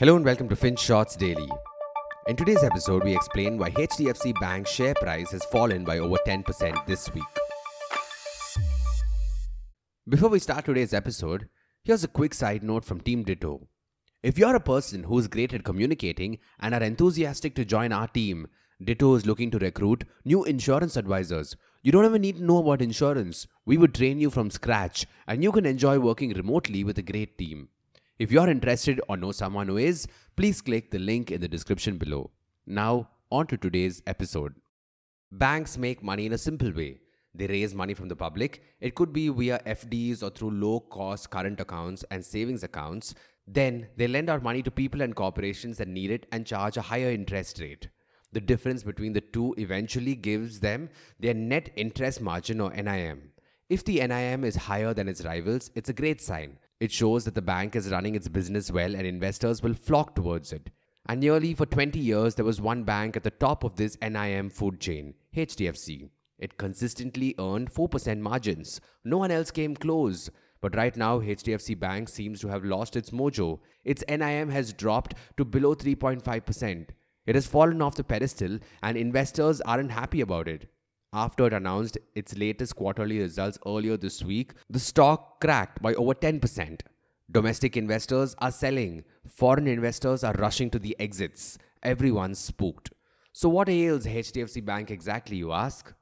Hello and welcome to Finshots Daily. In today's episode, we explain why HDFC Bank's share price has fallen by over 10% this week. Before we start today's episode, here's a quick side note from Team Ditto. If you're a person who's great at communicating and are enthusiastic to join our team, Ditto is looking to recruit new insurance advisors. You don't even need to know about insurance. We would train you from scratch and you can enjoy working remotely with a great team. If you're interested or know someone who is, please click the link in the description below. Now, on to today's episode. Banks make money in a simple way. They raise money from the public. It could be via FDs or through low-cost current accounts and savings accounts. Then, they lend out money to people and corporations that need it and charge a higher interest rate. The difference between the two eventually gives them their net interest margin or NIM. If the NIM is higher than its rivals, it's a great sign. It shows that the bank is running its business well and investors will flock towards it. And nearly for 20 years, there was one bank at the top of this NIM food chain, HDFC. It consistently earned 4% margins. No one else came close. But right now, HDFC Bank seems to have lost its mojo. Its NIM has dropped to below 3.5%. It has fallen off the pedestal and investors aren't happy about it. After it announced its latest quarterly results earlier this week, the stock cracked by over 10%. Domestic investors are selling. Foreign investors are rushing to the exits. Everyone's spooked. So what ails HDFC Bank exactly, you ask?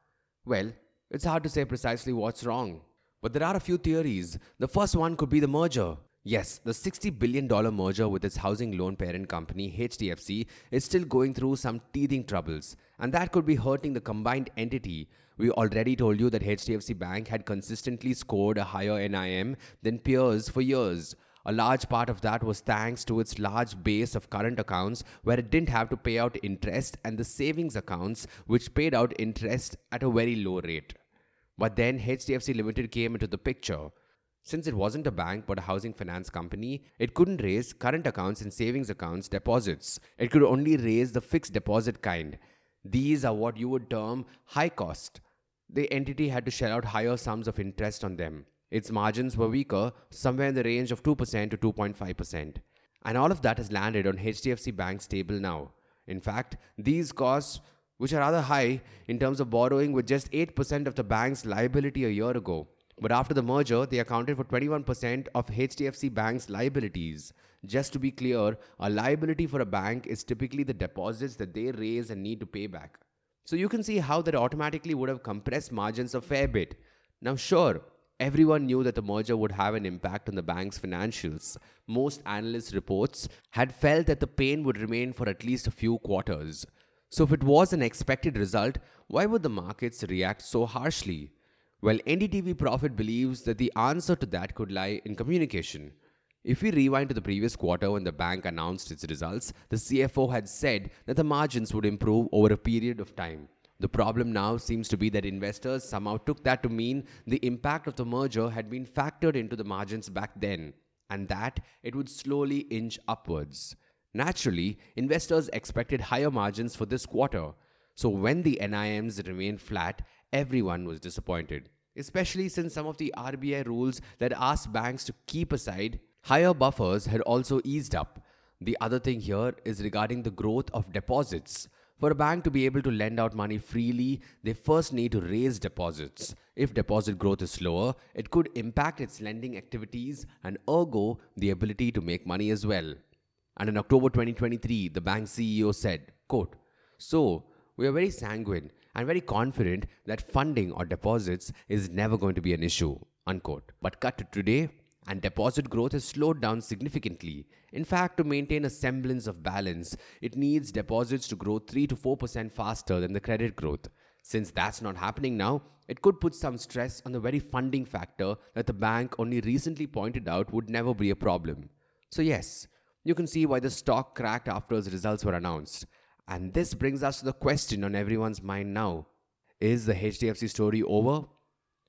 Well, it's hard to say precisely what's wrong. But there are a few theories. The first one could be the merger. Yes, the $60 billion merger with its housing loan parent company, HDFC, is still going through some teething troubles. And that could be hurting the combined entity. We already told you that HDFC Bank had consistently scored a higher NIM than peers for years. A large part of that was thanks to its large base of current accounts where it didn't have to pay out interest and the savings accounts which paid out interest at a very low rate. But then HDFC Limited came into the picture. Since it wasn't a bank but a housing finance company, it couldn't raise current accounts and savings accounts deposits. It could only raise the fixed deposit kind. These are what you would term high cost. The entity had to shell out higher sums of interest on them. Its margins were weaker, somewhere in the range of 2% to 2.5%. And all of that has landed on HDFC Bank's table now. In fact, these costs, which are rather high in terms of borrowing, were just 8% of the bank's liability a year ago. But after the merger, they accounted for 21% of HDFC Bank's liabilities. Just to be clear, a liability for a bank is typically the deposits that they raise and need to pay back. So you can see how that automatically would have compressed margins a fair bit. Now sure, everyone knew that the merger would have an impact on the bank's financials. Most analyst reports had felt that the pain would remain for at least a few quarters. So if it was an expected result, why would the markets react so harshly? Well, NDTV Profit believes that the answer to that could lie in communication. If we rewind to the previous quarter when the bank announced its results, the CFO had said that the margins would improve over a period of time. The problem now seems to be that investors somehow took that to mean the impact of the merger had been factored into the margins back then, and that it would slowly inch upwards. Naturally, investors expected higher margins for this quarter. So when the NIMs remained flat, everyone was disappointed, especially since some of the RBI rules that asked banks to keep aside higher buffers had also eased up. The other thing here is regarding the growth of deposits. For a bank to be able to lend out money freely, they first need to raise deposits. If deposit growth is slower, it could impact its lending activities and ergo the ability to make money as well. And in October 2023, the bank's CEO said, quote, "So, we are very sanguine and very confident that funding or deposits is never going to be an issue," unquote. But cut to today, and deposit growth has slowed down significantly. In fact, to maintain a semblance of balance, it needs deposits to grow 3 to 4% faster than the credit growth. Since that's not happening now, it could put some stress on the very funding factor that the bank only recently pointed out would never be a problem. So yes, you can see why the stock cracked after its results were announced. And this brings us to the question on everyone's mind now. Is the HDFC story over?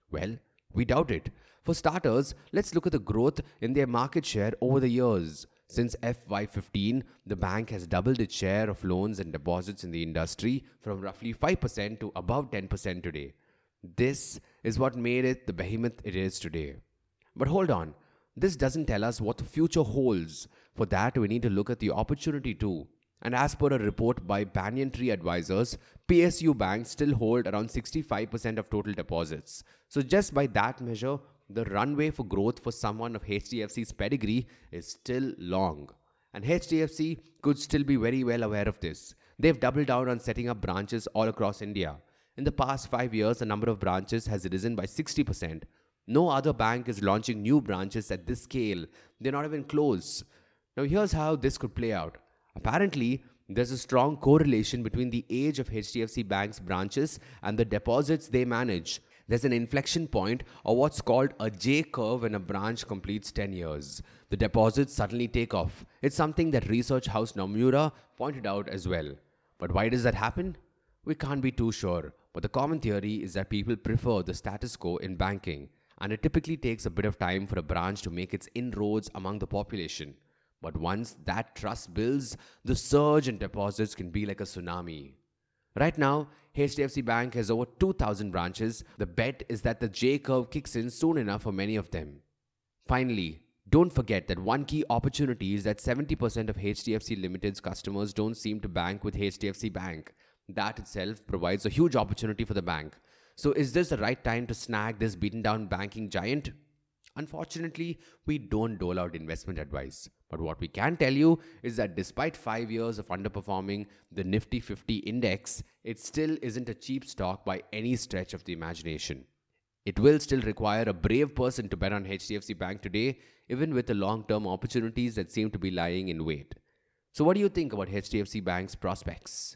Well, we doubt it. For starters, let's look at the growth in their market share over the years. Since FY15, the bank has doubled its share of loans and deposits in the industry from roughly 5% to above 10% today. This is what made it the behemoth it is today. But hold on, this doesn't tell us what the future holds. For that, we need to look at the opportunity too. And as per a report by Banyan Tree Advisors, PSU banks still hold around 65% of total deposits. So just by that measure, the runway for growth for someone of HDFC's pedigree is still long. And HDFC could still be very well aware of this. They've doubled down on setting up branches all across India. In the past 5 years, the number of branches has risen by 60%. No other bank is launching new branches at this scale. They're not even close. Now, here's how this could play out. Apparently, there's a strong correlation between the age of HDFC Bank's branches and the deposits they manage. There's an inflection point, or what's called a J-curve, when a branch completes 10 years. The deposits suddenly take off. It's something that research house Nomura pointed out as well. But why does that happen? We can't be too sure. But the common theory is that people prefer the status quo in banking, and it typically takes a bit of time for a branch to make its inroads among the population. But once that trust builds, the surge in deposits can be like a tsunami. Right now, HDFC Bank has over 2,000 branches. The bet is that the J-curve kicks in soon enough for many of them. Finally, don't forget that one key opportunity is that 70% of HDFC Limited's customers don't seem to bank with HDFC Bank. That itself provides a huge opportunity for the bank. So is this the right time to snag this beaten-down banking giant? Unfortunately, we don't dole out investment advice. But what we can tell you is that despite 5 years of underperforming the Nifty 50 index, it still isn't a cheap stock by any stretch of the imagination. It will still require a brave person to bet on HDFC Bank today, even with the long-term opportunities that seem to be lying in wait. So what do you think about HDFC Bank's prospects?